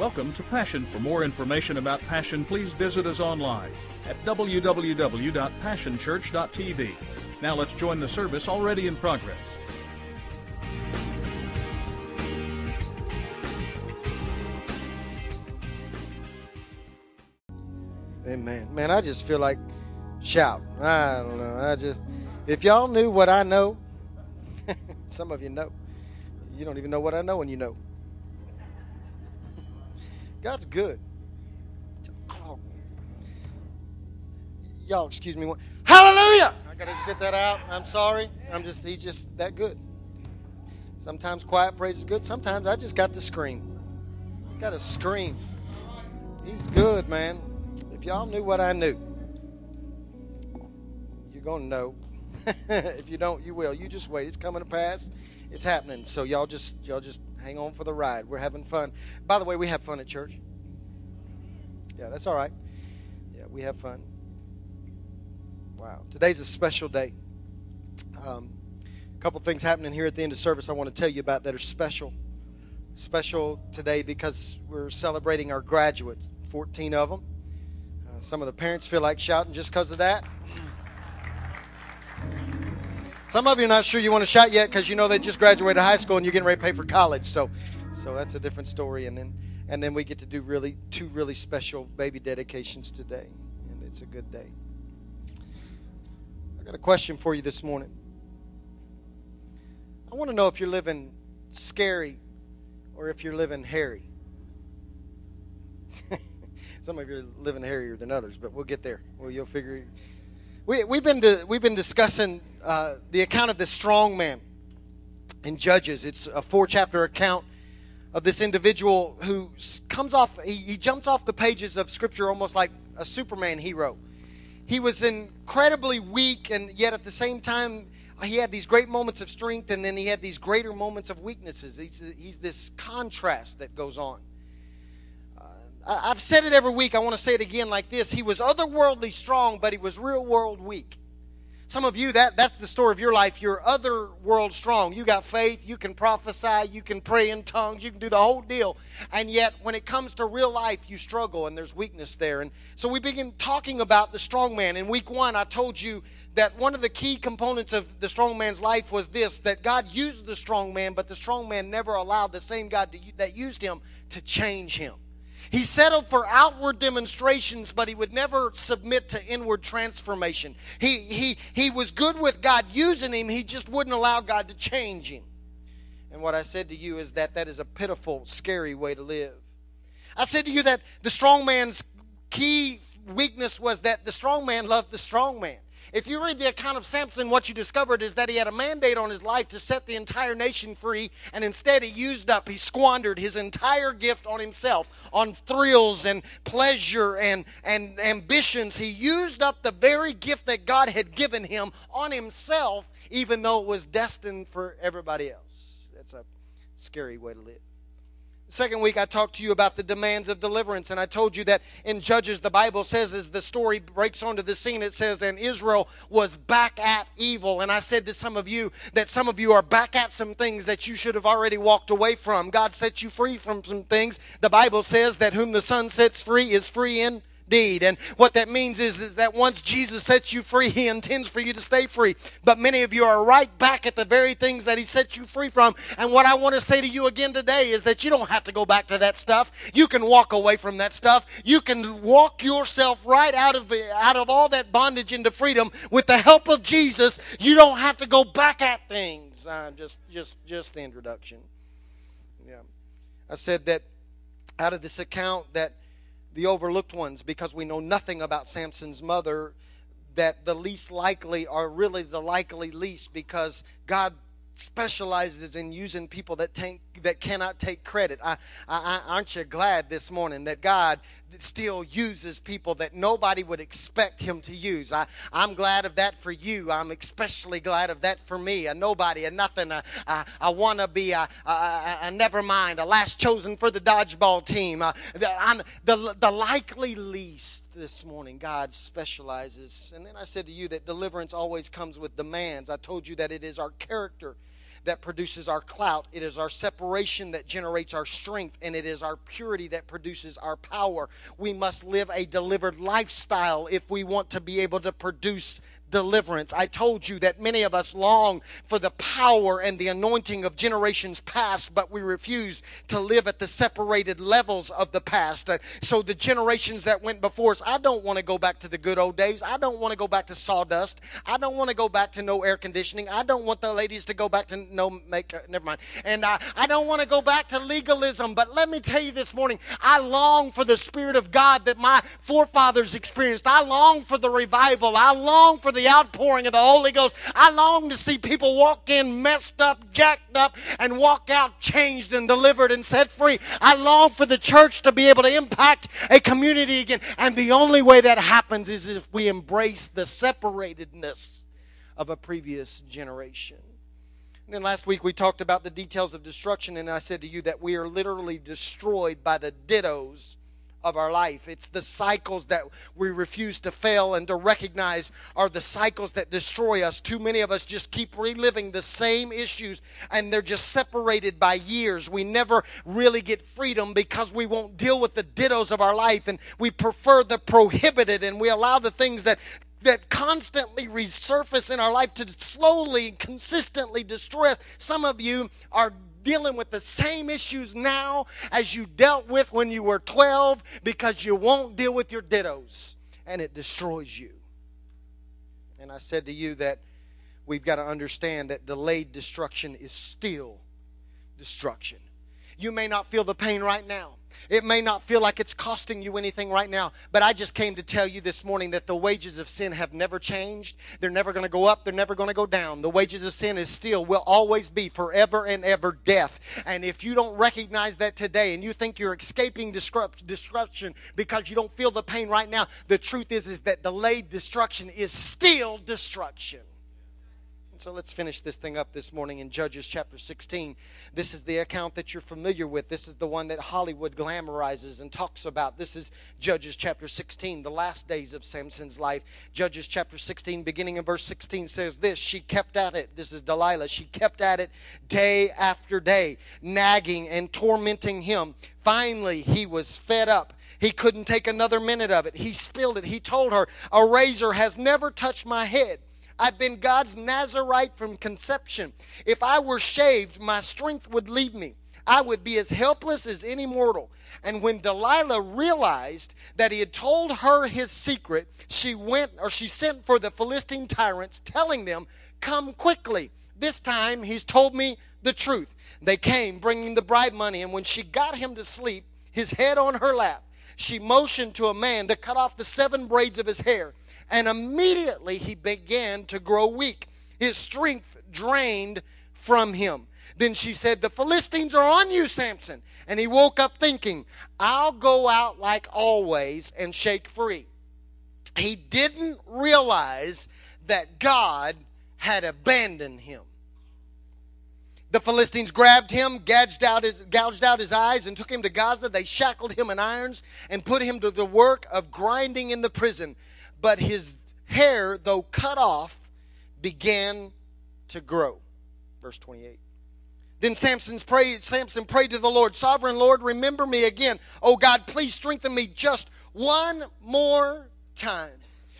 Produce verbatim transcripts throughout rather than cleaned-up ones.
Welcome to Passion. For more information about Passion, please visit us online at w w w dot passion church dot t v. Now let's join the service already in progress. Amen. Man, I just feel like shouting. I don't know. I just, if y'all knew what I know, some of you know. You don't even know what I know when you know. God's good. Oh. Y'all, excuse me. Hallelujah! I gotta just get that out. I'm sorry. I'm just. He's just that good. Sometimes quiet praise is good. Sometimes I just got to scream. Got to scream. He's good, man. If y'all knew what I knew, you're gonna know. If you don't, you will. You just wait. It's coming to pass. It's happening. So y'all just, y'all just. Hang on for the ride. We're having fun. By the way, we have fun at church. Yeah, that's all right. Yeah, we have fun. Wow. Today's a special day. Um, a couple things happening here at the end of service I want to tell you about that are special. Special today because we're celebrating our graduates, fourteen of them. Uh, some of the parents feel like shouting just because of that. Some of you are not sure you want to shout yet because you know they just graduated high school and you're getting ready to pay for college. So so that's a different story. And then and then we get to do really two really special baby dedications today. And it's a good day. I got a question for you this morning. I want to know if you're living scary or if you're living hairy. Some of you are living hairier than others, but we'll get there. Well, you'll figure it out. We, we've been to, we've been discussing uh, the account of this strong man in Judges. It's a four-chapter account of this individual who comes off. He, he jumps off the pages of Scripture almost like a Superman hero. He was incredibly weak, and yet at the same time, he had these great moments of strength, and then he had these greater moments of weaknesses. He's, he's this contrast that goes on. I've said it every week. I want to say it again like this. He was otherworldly strong, but he was real world weak. Some of you, that, that's the story of your life. You're otherworld strong. You got faith. You can prophesy. You can pray in tongues. You can do the whole deal. And yet, when it comes to real life, you struggle, and there's weakness there. And so we begin talking about the strong man. In week one, I told you that one of the key components of the strong man's life was this, that God used the strong man, but the strong man never allowed the same God to, that used him to change him. He settled for outward demonstrations, but he would never submit to inward transformation. He, he, he was good with God using him. He just wouldn't allow God to change him. And what I said to you is that that is a pitiful, scary way to live. I said to you that the strong man's key weakness was that the strong man loved the strong man. If you read the account of Samson, what you discovered is that he had a mandate on his life to set the entire nation free, and instead he used up, he squandered his entire gift on himself, on thrills and pleasure and, and ambitions. He used up the very gift that God had given him on himself, even though it was destined for everybody else. That's a scary way to live. Second week, I talked to you about the demands of deliverance, and I told you that in Judges, the Bible says, as the story breaks onto the scene, it says, and Israel was back at evil. And I said to some of you that some of you are back at some things that you should have already walked away from. God set you free from some things. The Bible says that whom the Son sets free is free in deed. And what that means is, is that once Jesus sets you free, he intends for you to stay free. But many of you are right back at the very things that he set you free from. And what I want to say to you again today is that you don't have to go back to that stuff. You can walk away from that stuff. You can walk yourself right out of, out of all that bondage into freedom with the help of Jesus. You don't have to go back at things. Uh, just, just, just the introduction. Yeah, I said that out of this account that the overlooked ones, because we know nothing about Samson's mother, that the least likely are really the likely least, because God specializes in using people that take, that cannot take credit. I, I, aren't you glad this morning that God still uses people that nobody would expect him to use? I, I'm glad of that for you. I'm especially glad of that for me. A nobody, a nothing, a, a, a wannabe, a, a, a, a never mind, a last chosen for the dodgeball team. Uh, the, I'm the, the likely least this morning. God specializes. And then I said to you that deliverance always comes with demands. I told you that it is our character that produces our clout. It is our separation that generates our strength, and it is our purity that produces our power. We must live a delivered lifestyle if we want to be able to produce deliverance. I told you that many of us long for the power and the anointing of generations past, but we refuse to live at the separated levels of the past. So the generations that went before us, I don't want to go back to the good old days. I don't want to go back to sawdust. I don't want to go back to no air conditioning. I don't want the ladies to go back to no make. Never mind. And I, I don't want to go back to legalism. But let me tell you this morning, I long for the Spirit of God that my forefathers experienced. I long for the revival. I long for the the outpouring of the Holy Ghost. I long to see people walk in messed up, jacked up, and walk out changed and delivered and set free. I long for the church to be able to impact a community again. And the only way that happens is if we embrace the separatedness of a previous generation. And then last week we talked about the details of destruction, and I said to you that we are literally destroyed by the dittos of our life. It's the cycles that we refuse to fail and to recognize are the cycles that destroy us. Too many of us just keep reliving the same issues, and they're just separated by years. We never really get freedom because we won't deal with the dittos of our life, and we prefer the prohibited, and we allow the things that that constantly resurface in our life to slowly and consistently destroy us. Some of you are dealing with the same issues now as you dealt with when you were twelve because you won't deal with your dittos, and it destroys you. And I said to you that we've got to understand that delayed destruction is still destruction. You may not feel the pain right now. It may not feel like it's costing you anything right now, but I just came to tell you this morning that the wages of sin have never changed. They're never going to go up. They're never going to go down. The wages of sin is still, will always be, forever and ever, death. And if you don't recognize that today and you think you're escaping destruction because you don't feel the pain right now, the truth is, is that delayed destruction is still destruction. So let's finish this thing up this morning in Judges chapter sixteen. This is the account that you're familiar with. This is the one that Hollywood glamorizes and talks about. This is Judges chapter sixteen, the last days of Samson's life. Judges chapter sixteen, beginning in verse sixteen, says this: she kept at it. This is Delilah. She kept at it day after day, nagging and tormenting him. Finally, he was fed up. He couldn't take another minute of it. He spilled it. He told her, "A razor has never touched my head. I've been God's Nazirite from conception. If I were shaved, my strength would leave me. I would be as helpless as any mortal." And when Delilah realized that he had told her his secret, she went, or she sent for the Philistine tyrants, telling them, "Come quickly. This time he's told me the truth." They came, bringing the bribe money, and when she got him to sleep, his head on her lap, she motioned to a man to cut off the seven braids of his hair. And immediately he began to grow weak. His strength drained from him. Then she said, "The Philistines are on you, Samson." And he woke up thinking, "I'll go out like always and shake free." He didn't realize that God had abandoned him. The Philistines grabbed him, gouged out his, gouged out his eyes, and took him to Gaza. They shackled him in irons and put him to the work of grinding in the prison. But his hair, though cut off, began to grow. Verse twenty-eight. Then Samson's prayed, Samson prayed to the Lord, "Sovereign Lord, remember me again. Oh God, please strengthen me just one more time.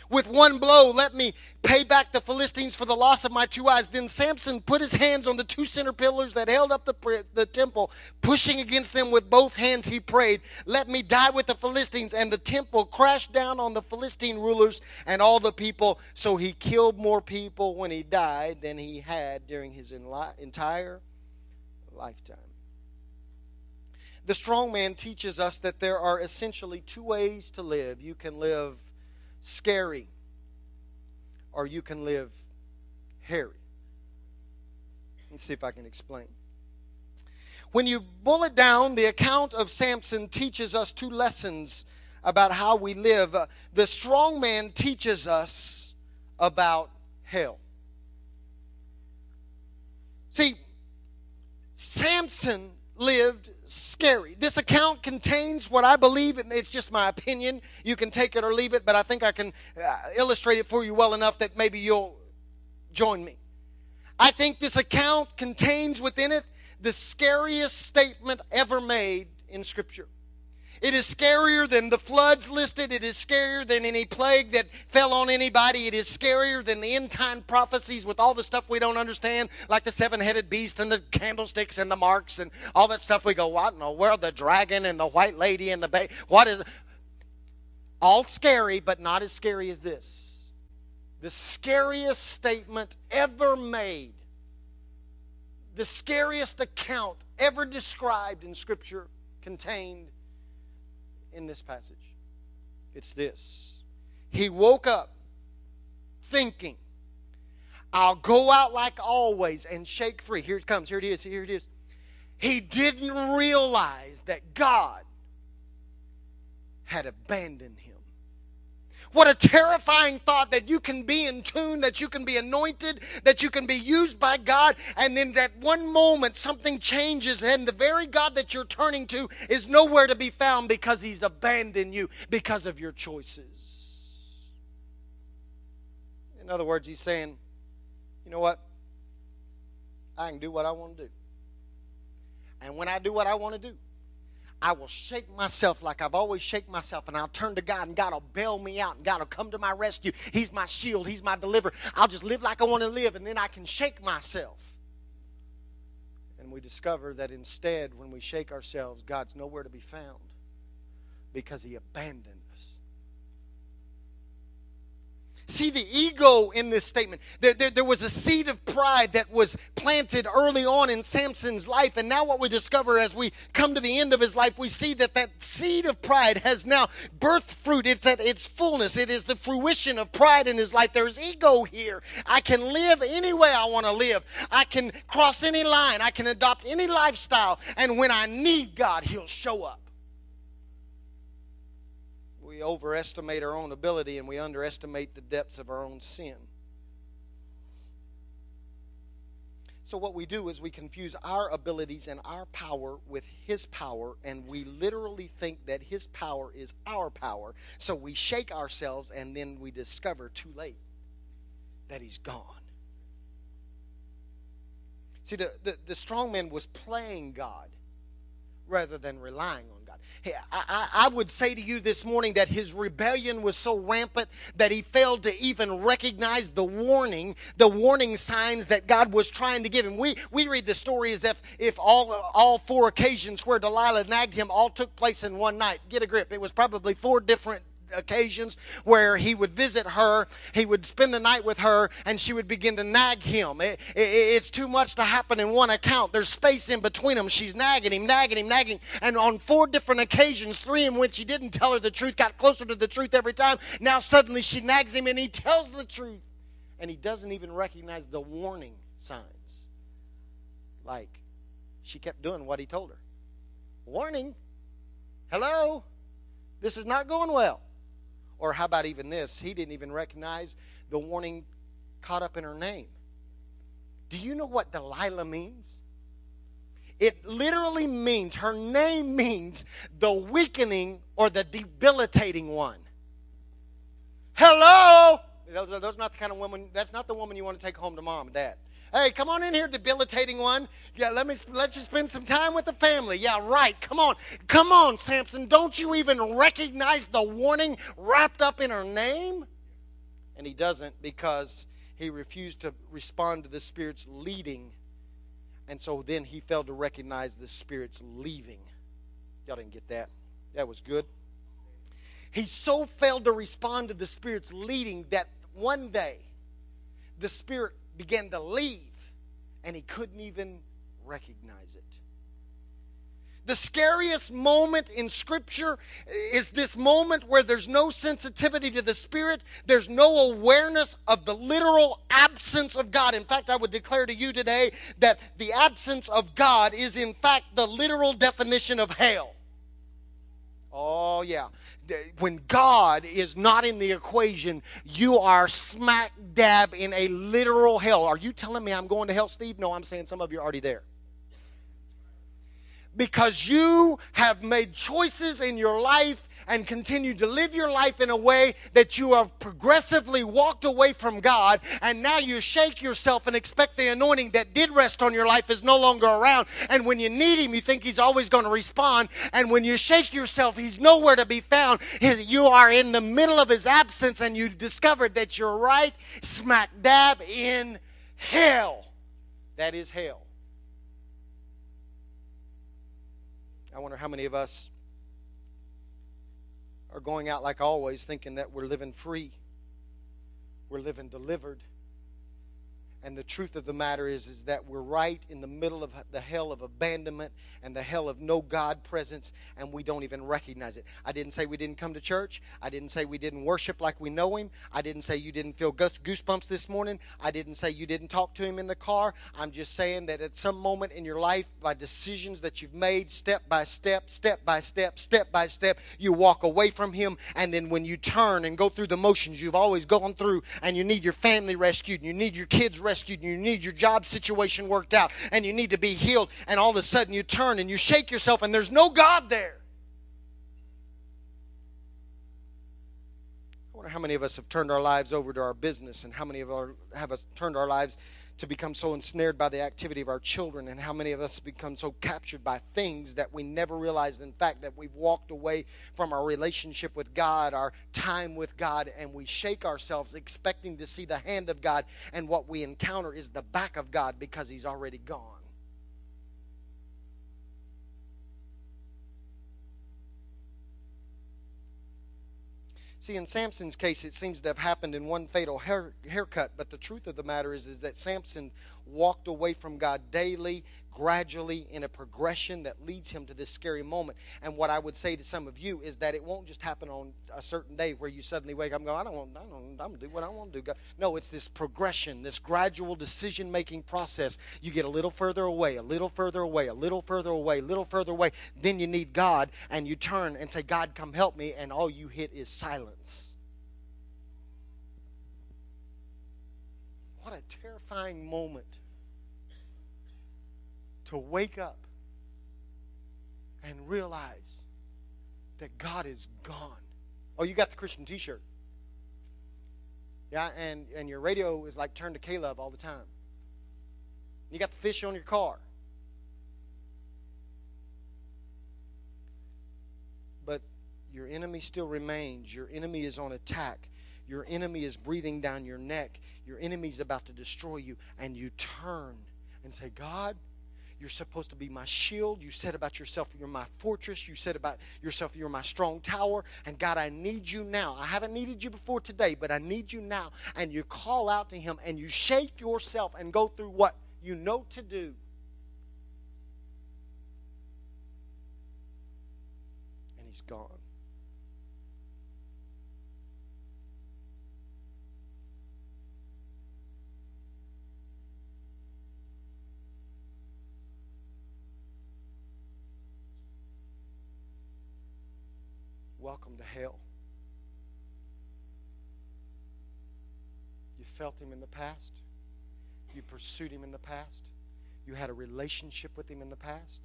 With one blow, let me pay back the Philistines for the loss of my two eyes." Then Samson put his hands on the two center pillars that held up the, the temple. Pushing against them with both hands, he prayed, "Let me die with the Philistines." And the temple crashed down on the Philistine rulers and all the people. So he killed more people when he died than he had during his entire lifetime. The strong man teaches us that there are essentially two ways to live. You can live scary, or you can live hairy. Let's see if I can explain. When you boil it down, the account of Samson teaches us two lessons about how we live. The strong man teaches us about hell. See, Samson lived scary. This account contains what I believe, and it's just my opinion. You can take it or leave it, but I think I can uh, illustrate it for you well enough that maybe you'll join me. I think this account contains within it the scariest statement ever made in Scripture. It is scarier than the floods listed. It is scarier than any plague that fell on anybody. It is scarier than the end-time prophecies with all the stuff we don't understand, like the seven-headed beast and the candlesticks and the marks and all that stuff. We go, what in the world? The dragon and the white lady and the baby. What is it? All scary, but not as scary as this. The scariest statement ever made, the scariest account ever described in Scripture contained in this passage. It's this. He woke up thinking, I'll go out like always and shake free. Here it comes. Here it is. Here it is. He didn't realize that God had abandoned him. What a terrifying thought, that you can be in tune, that you can be anointed, that you can be used by God, and then that one moment something changes and the very God that you're turning to is nowhere to be found because he's abandoned you because of your choices. In other words, he's saying, you know what? I can do what I want to do. And when I do what I want to do, I will shake myself like I've always shaken myself, and I'll turn to God, and God will bail me out, and God will come to my rescue. He's my shield. He's my deliverer. I'll just live like I want to live, and then I can shake myself. And we discover that instead, when we shake ourselves, God's nowhere to be found because he abandoned us. See the ego in this statement. There, there, there was a seed of pride that was planted early on in Samson's life. And now what we discover as we come to the end of his life, we see that that seed of pride has now birthed fruit. It's at its fullness. It is the fruition of pride in his life. There is ego here. I can live any way I want to live. I can cross any line. I can adopt any lifestyle. And when I need God, he'll show up. We overestimate our own ability, and we underestimate the depths of our own sin. So what we do is we confuse our abilities and our power with his power, and we literally think that his power is our power. So we shake ourselves, and then we discover too late that he's gone. See, the, the, the strong man was playing God rather than relying on God. Hey, I, I would say to you this morning that his rebellion was so rampant that he failed to even recognize the warning, the warning signs that God was trying to give him. We we read the story as if, if all, all four occasions where Delilah nagged him all took place in one night. Get a grip. It was probably four different occasions where he would visit her, he would spend the night with her, and she would begin to nag him. It, it, it's too much to happen in one account. There's space in between them. She's nagging him, nagging him, nagging. And on four different occasions, three in which he didn't tell her the truth, got closer to the truth every time. Now suddenly she nags him and he tells the truth. And he doesn't even recognize the warning signs. Like, she kept doing what he told her. Warning. Hello. This is not going well. Or how about even this? He didn't even recognize the warning caught up in her name. Do you know what Delilah means? It literally means, her name means the weakening or the debilitating one. Hello? Those, those are not the kind of woman, that's not the woman you want to take home to mom and dad. Hey, come on in here, debilitating one. Yeah, let me let you spend some time with the family. Yeah, right. Come on. Come on, Samson. Don't you even recognize the warning wrapped up in her name? And he doesn't, because he refused to respond to the Spirit's leading. And so then he failed to recognize the Spirit's leaving. Y'all didn't get that. That was good. He so failed to respond to the Spirit's leading that one day the Spirit began to leave, and he couldn't even recognize it. The scariest moment in Scripture is this moment where there's no sensitivity to the Spirit. There's no awareness of the literal absence of God. In fact, I would declare to you today that the absence of God is, in fact, the literal definition of hell. Oh, yeah. When God is not in the equation, you are smack dab in a literal hell. Are you telling me I'm going to hell, Steve? No, I'm saying some of you are already there. Because you have made choices in your life and continued to live your life in a way that you have progressively walked away from God, and now you shake yourself and expect the anointing that did rest on your life is no longer around. And when you need him, you think he's always going to respond. And when you shake yourself, he's nowhere to be found. You are in the middle of his absence, and you discovered that you're right smack dab in hell. That is hell. I wonder how many of us are going out like always thinking that we're living free, we're living delivered, and the truth of the matter is, is that we're right in the middle of the hell of abandonment and the hell of no God presence, and we don't even recognize it. I didn't say we didn't come to church. I didn't say we didn't worship like we know him. I didn't say you didn't feel goosebumps this morning. I didn't say you didn't talk to him in the car. I'm just saying that at some moment in your life, by decisions that you've made, step by step, step by step, step by step, you walk away from him, and then when you turn and go through the motions you've always gone through, and you need your family rescued, and you need your kids rescued, rescued and you need your job situation worked out, and you need to be healed, and all of a sudden you turn and you shake yourself and there's no God there. I wonder how many of us have turned our lives over to our business, and how many of our have us turned our lives to become so ensnared by the activity of our children, and how many of us become so captured by things that we never realized, in fact, that we've walked away from our relationship with God, our time with God, and we shake ourselves expecting to see the hand of God, and what we encounter is the back of God because he's already gone. See, in Samson's case, it seems to have happened in one fatal hair, haircut, but the truth of the matter is, is that Samson walked away from God daily, gradually, in a progression that leads him to this scary moment. And what I would say to some of you is that it won't just happen on a certain day where you suddenly wake up and go, I don't want, I don't, I'm going to do what I want to do, God. No, it's this progression, this gradual decision-making process. You get a little further away, a little further away, a little further away, a little further away. Then you need God, and you turn and say, God, come help me, and all you hit is silence. What a terrifying moment to wake up and realize that God is gone. Oh, you got the Christian t-shirt. Yeah, and, and your radio is like turned to K-Love all the time. You got the fish on your car. But your enemy still remains. Your enemy is on attack. Your enemy is breathing down your neck. Your enemy is about to destroy you. And you turn and say, God, you're supposed to be my shield. You said about yourself, you're my fortress. You said about yourself, you're my strong tower. And God, I need you now. I haven't needed you before today, but I need you now. And you call out to him, and you shake yourself and go through what you know to do. And he's gone. Welcome to hell. You felt him in the past. You pursued him in the past. You had a relationship with him in the past.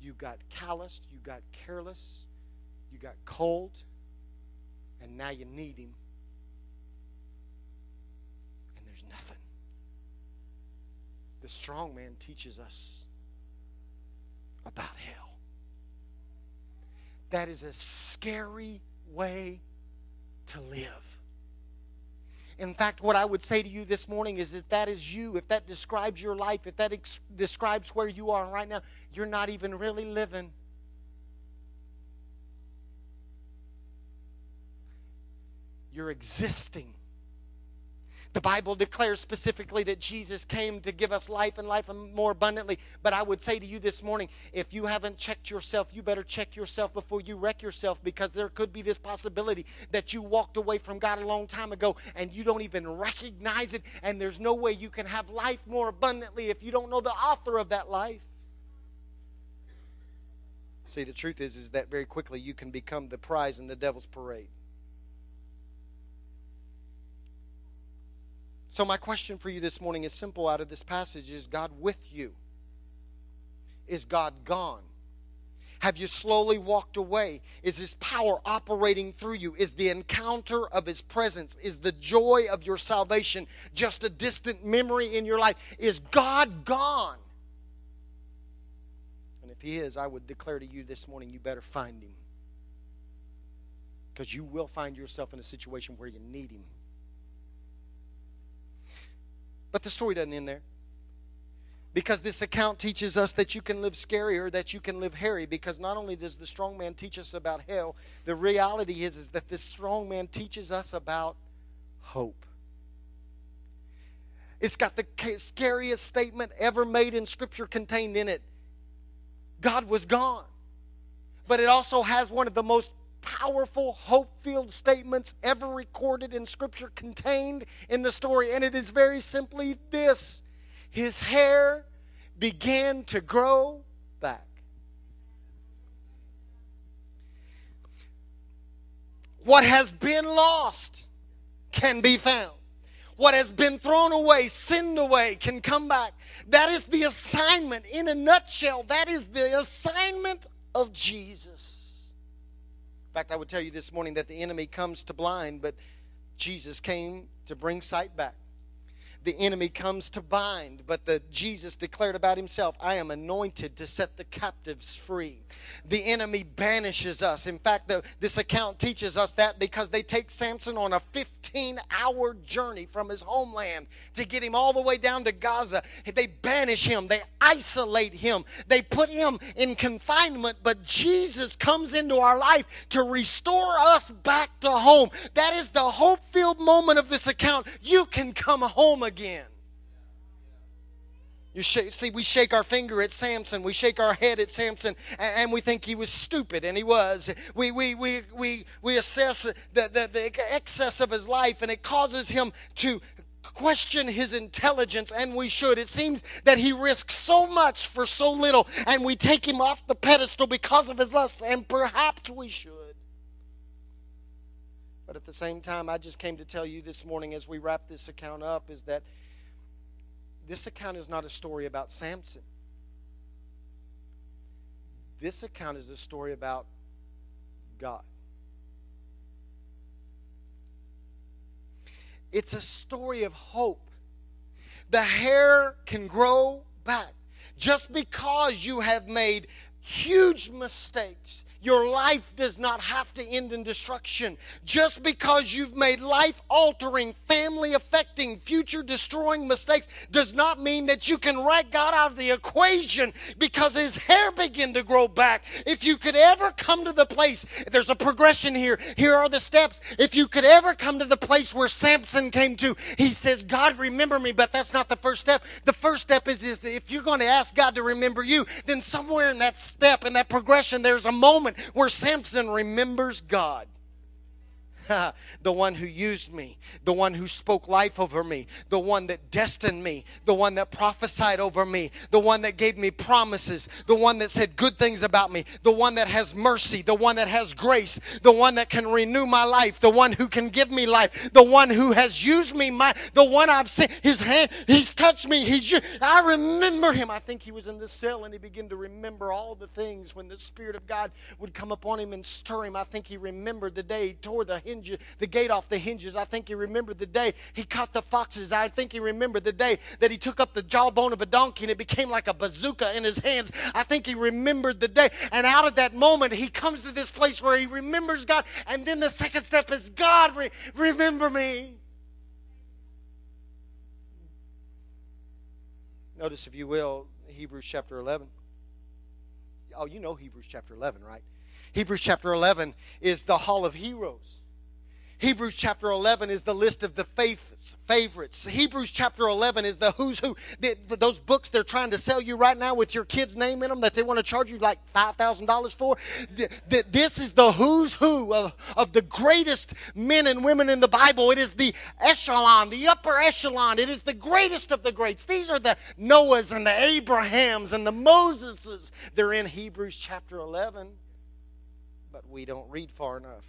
You got calloused. You got careless. You got cold. And now you need him. And there's nothing. The strong man teaches us about hell. That is a scary way to live. In fact, what I would say to you this morning is that that is you. If that describes your life, if that ex- describes where you are right now, you're not even really living. You're existing. The Bible declares specifically that Jesus came to give us life and life more abundantly. But I would say to you this morning, if you haven't checked yourself, you better check yourself before you wreck yourself, because there could be this possibility that you walked away from God a long time ago and you don't even recognize it, and there's no way you can have life more abundantly if you don't know the author of that life. See, the truth is, is that very quickly you can become the prize in the devil's parade. So my question for you this morning is simple out of this passage. Is God with you? Is God gone? Have you slowly walked away? Is His power operating through you? Is the encounter of His presence, is the joy of your salvation just a distant memory in your life? Is God gone? And if He is, I would declare to you this morning, you better find Him. Because you will find yourself in a situation where you need Him. But the story doesn't end there. Because this account teaches us that you can live scary or that you can live hairy. Because not only does the strong man teach us about hell, the reality is, is that this strong man teaches us about hope. It's got the scariest statement ever made in Scripture contained in it. God was gone. But it also has one of the most powerful, hope-filled statements ever recorded in Scripture contained in the story. And it is very simply this. His hair began to grow back. What has been lost can be found. What has been thrown away, sinned away, can come back. That is the assignment in a nutshell. That is the assignment of Jesus. In fact, I would tell you this morning that the enemy comes to blind, but Jesus came to bring sight back. The enemy comes to bind, but the Jesus declared about Himself, I am anointed to set the captives free. The enemy banishes us. In fact, the, this account teaches us that because they take Samson on a fifteen-hour journey from his homeland to get him all the way down to Gaza. They banish him. They isolate him. They put him in confinement, but Jesus comes into our life to restore us back to home. That is the hope-filled moment of this account. You can come home again. Again. You sh- see, we shake our finger at Samson. We shake our head at Samson, and, and we think he was stupid, and he was. We we we we we assess the, the the excess of his life, and it causes him to question his intelligence, and we should. It seems that he risks so much for so little, and we take him off the pedestal because of his lust, and perhaps we should. But at the same time, I just came to tell you this morning as we wrap this account up is that this account is not a story about Samson. This account is a story about God. It's a story of hope. The hair can grow back. Just because you have made huge mistakes, your life does not have to end in destruction. Just because you've made life-altering, family-affecting, future-destroying mistakes does not mean that you can write God out of the equation, because His hair began to grow back. If you could ever come to the place, there's a progression here. Here are the steps. If you could ever come to the place where Samson came to, he says, God, remember me, but that's not the first step. The first step is, is if you're going to ask God to remember you, then somewhere in that step, in that progression, there's a moment where Samson remembers God. The one who used me, the one who spoke life over me, the one that destined me, the one that prophesied over me, the one that gave me promises, the one that said good things about me, the one that has mercy, the one that has grace, the one that can renew my life, the one who can give me life, the one who has used me, my, the one I've seen, His hand, He's touched me, He's. I remember Him. I think he was in the cell and he began to remember all the things when the Spirit of God would come upon him and stir him. I think he remembered the day he tore the hinge the gate off the hinges. I think he remembered the day he caught the foxes. I think he remembered the day that he took up the jawbone of a donkey and it became like a bazooka in his hands. I think he remembered the day. And out of that moment, he comes to this place where he remembers God. And then the second step is, God, re- remember me. Notice, if you will, Hebrews chapter eleven. Oh, you know Hebrews chapter eleven, right? Hebrews chapter eleven is the Hall of Heroes. Hebrews chapter eleven is the list of the faiths, favorites. Hebrews chapter eleven is the who's who. They, those books they're trying to sell you right now with your kid's name in them that they want to charge you like five thousand dollars for. This is the who's who of, of the greatest men and women in the Bible. It is the echelon, the upper echelon. It is the greatest of the greats. These are the Noahs and the Abrahams and the Moseses. They're in Hebrews chapter eleven, but we don't read far enough.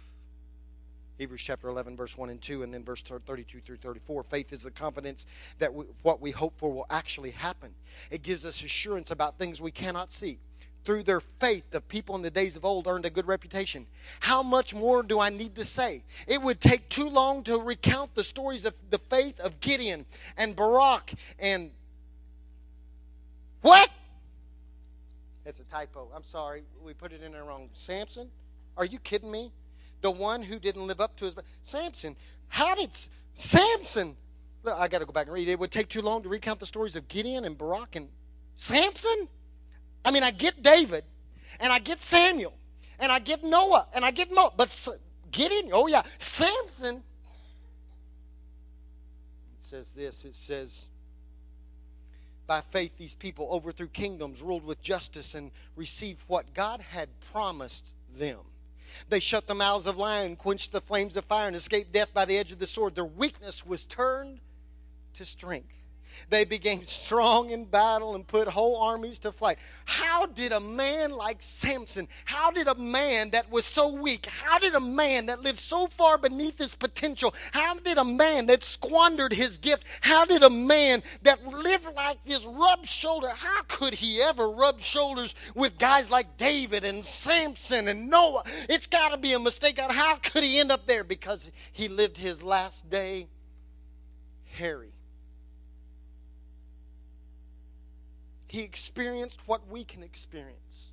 Hebrews chapter eleven, verse one and two, and then verse thirty-two through thirty-four. Faith is the confidence that we, what we hope for will actually happen. It gives us assurance about things we cannot see, through their faith, the people in the days of old earned a good reputation. How much more do I need to say? It would take too long to recount the stories of the faith of Gideon and Barak and... What? That's a typo. I'm sorry. We put it in there wrong. Samson? Are you kidding me? The one who didn't live up to his... Samson. How did... Samson. Look, I got to go back and read it. It would take too long to recount the stories of Gideon and Barak and... Samson? I mean, I get David, and I get Samuel, and I get Noah, and I get Mo. But Gideon, oh yeah, Samson. It says this, it says, by faith these people overthrew kingdoms, ruled with justice, and received what God had promised them. They shut the mouths of lions, quenched the flames of fire, and escaped death by the edge of the sword. Their weakness was turned to strength. They became strong in battle and put whole armies to flight. How did a man like Samson, how did a man that was so weak, how did a man that lived so far beneath his potential, how did a man that squandered his gift, how did a man that lived like this rub shoulder, how could he ever rub shoulders with guys like David and Samson and Noah? It's got to be a mistake. How could he end up there? Because he lived his last day hairy. He experienced what we can experience.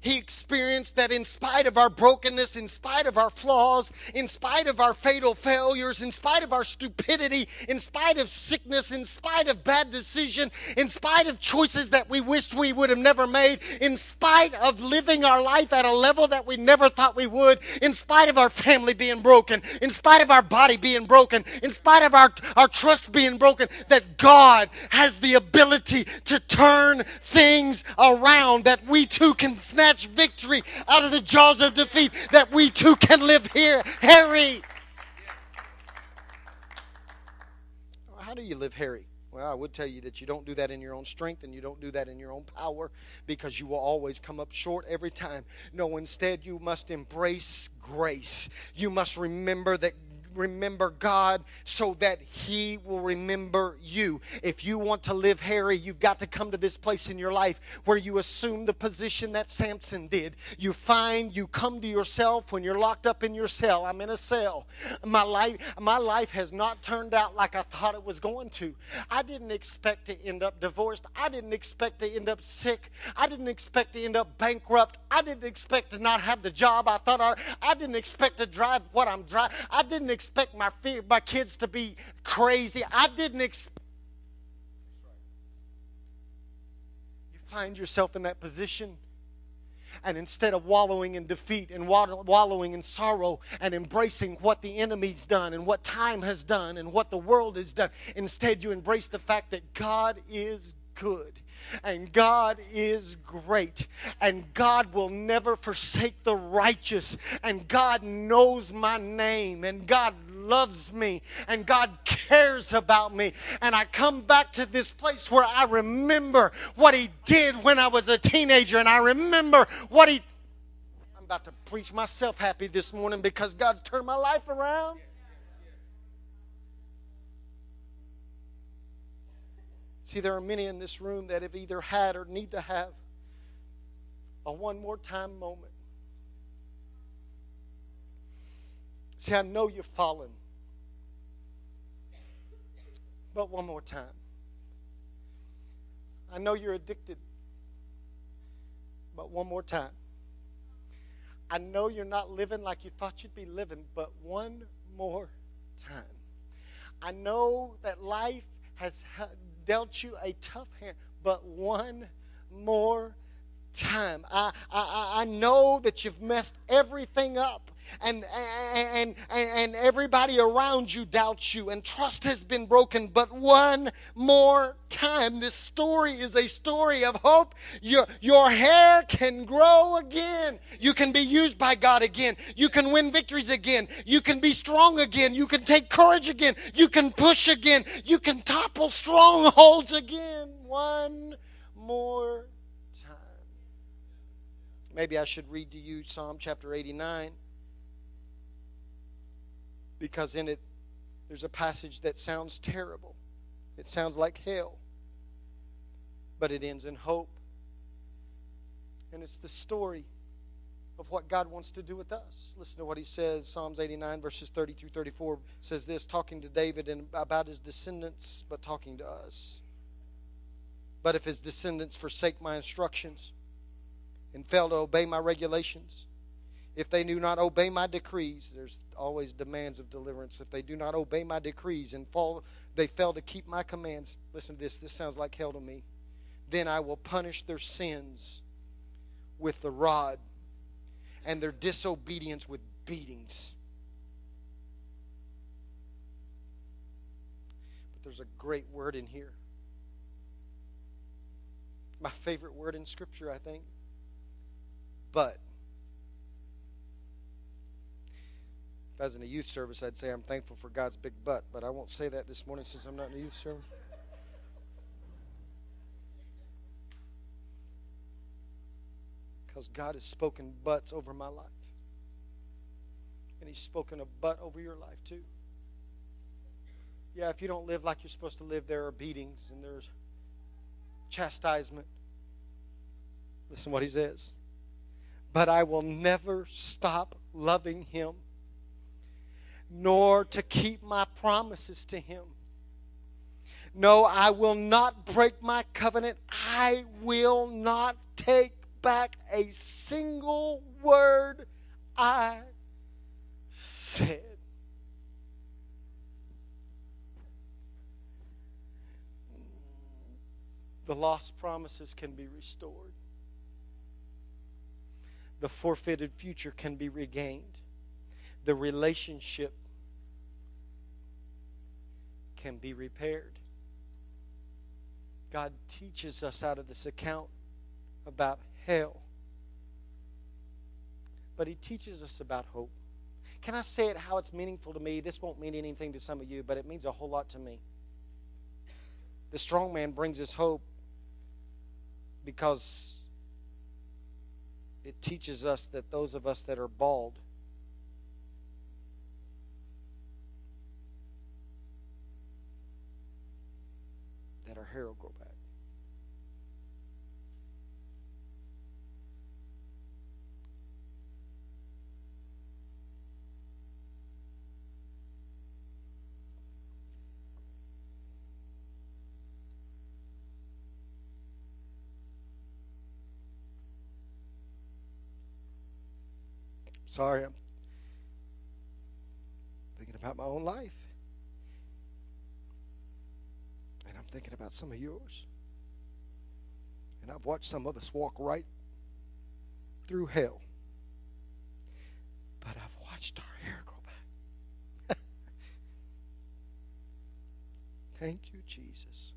He experienced that in spite of our brokenness, in spite of our flaws, in spite of our fatal failures, in spite of our stupidity, in spite of sickness, in spite of bad decision, in spite of choices that we wished we would have never made, in spite of living our life at a level that we never thought we would, in spite of our family being broken, in spite of our body being broken, in spite of our, our trust being broken, that God has the ability to turn things around, that we too can snatch victory out of the jaws of defeat, that we too can live here hairy. Well, how do you live hairy? Well, I would tell you that you don't do that in your own strength, and you don't do that in your own power, because you will always come up short every time. No, instead you must embrace grace. You must remember that remember God so that He will remember you. If you want to live hairy, you've got to come to this place in your life where you assume the position that Samson did. You find you come to yourself when you're locked up in your cell. I'm in a cell. My life, my life has not turned out like I thought it was going to. I didn't expect to end up divorced. I didn't expect to end up sick. I didn't expect to end up bankrupt. I didn't expect to not have the job I thought I, I didn't expect to drive what I'm driving. I didn't expect expect my fear, my kids to be crazy. I didn't expect. You find yourself in that position, and instead of wallowing in defeat and wallowing in sorrow and embracing what the enemy's done and what time has done and what the world has done, instead you embrace the fact that God is good. And God is great, and God will never forsake the righteous, and God knows my name, and God loves me, and God cares about me. And I come back to this place where I remember what He did when I was a teenager, and I remember what He... I'm about to preach myself happy this morning because God's turned my life around. See, there are many in this room that have either had or need to have a one more time moment. See, I know you've fallen, but one more time. I know you're addicted, but one more time. I know you're not living like you thought you'd be living, but one more time. I know that life has dealt you a tough hand, but one more time. I, I, I know that you've messed everything up, and, and, and, and everybody around you doubts you, and trust has been broken, but one more time. This story is a story of hope. Your, your hair can grow again. You can be used by God again. You can win victories again. You can be strong again. You can take courage again. You can push again. You can topple strongholds again. One more time. Maybe I should read to you Psalm chapter eighty-nine, because in it there's a passage that sounds terrible. It sounds like hell, but it ends in hope. And it's the story of what God wants to do with us. Listen to what he says. Psalms eighty-nine verses thirty through thirty-four says this, talking to David and about his descendants, but talking to us. But if his descendants forsake my instructions and fail to obey my regulations, if they do not obey my decrees, there's always demands of deliverance. If they do not obey my decrees and fall, they fail to keep my commands. Listen to this. This sounds like hell to me. Then I will punish their sins with the rod and their disobedience with beatings. But there's a great word in here. My favorite word in Scripture, I think. But. If I was in a youth service, I'd say I'm thankful for God's big butt, but I won't say that this morning since I'm not in a youth service. Because God has spoken butts over my life. And he's spoken a butt over your life too. Yeah, if you don't live like you're supposed to live, there are beatings and there's chastisement. Listen what he says. But I will never stop loving him, nor to keep my promises to him. No, I will not break my covenant. I will not take back a single word I said. The lost promises can be restored. The forfeited future can be regained. The relationship can be repaired. God teaches us out of this account about hell. But he teaches us about hope. Can I say it how it's meaningful to me? This won't mean anything to some of you, but it means a whole lot to me. The strong man brings us hope because it teaches us that those of us that are bald our hair will grow back. Sorry, I'm thinking about my own life. Thinking about some of yours. And I've watched some of us walk right through hell. But I've watched our hair grow back. Thank you, Jesus.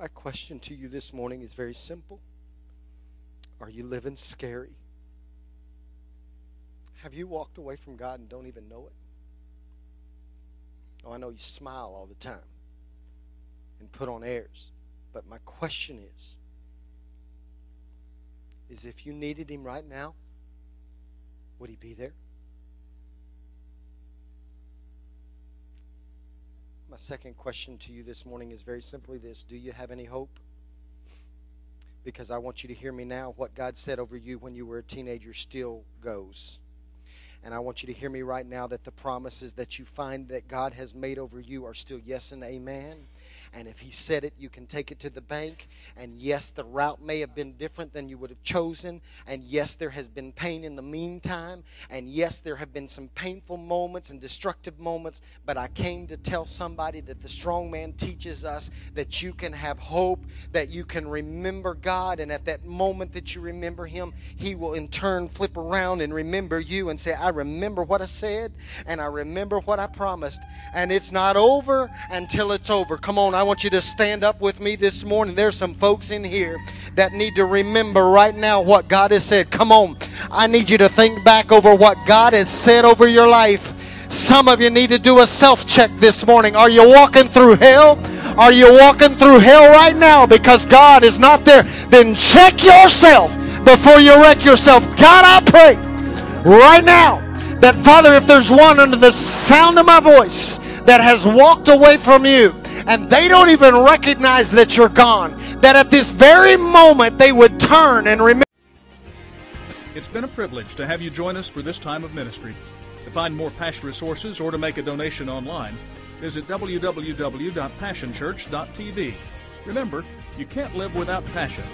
My question to you this morning is very simple. Are you living scary? Have you walked away from God and don't even know it? Oh, I know you smile all the time and put on airs. But my question is, is if you needed him right now, would he be there? My second question to you this morning is very simply this. Do you have any hope? Because I want you to hear me now. What God said over you when you were a teenager still goes. And I want you to hear me right now that the promises that you find that God has made over you are still yes and amen. And if he said it, you can take it to the bank. And yes, the route may have been different than you would have chosen. And yes, there has been pain in the meantime. And yes, there have been some painful moments and destructive moments. But I came to tell somebody that the strong man teaches us that you can have hope, that you can remember God. And at that moment that you remember him, he will in turn flip around and remember you and say, I remember what I said, and I remember what I promised. And it's not over until it's over. Come on. I want you to stand up with me this morning. There's some folks in here that need to remember right now what God has said. Come on. I need you to think back over what God has said over your life. Some of you need to do a self-check this morning. Are you walking through hell? Are you walking through hell right now because God is not there? Then check yourself before you wreck yourself. God, I pray right now that, Father, if there's one under the sound of my voice that has walked away from you, and they don't even recognize that you're gone, that at this very moment they would turn and remember. It's been a privilege to have you join us for this time of ministry. To find more Passion resources or to make a donation online, visit w w w dot passion church dot t v. Remember, you can't live without passion.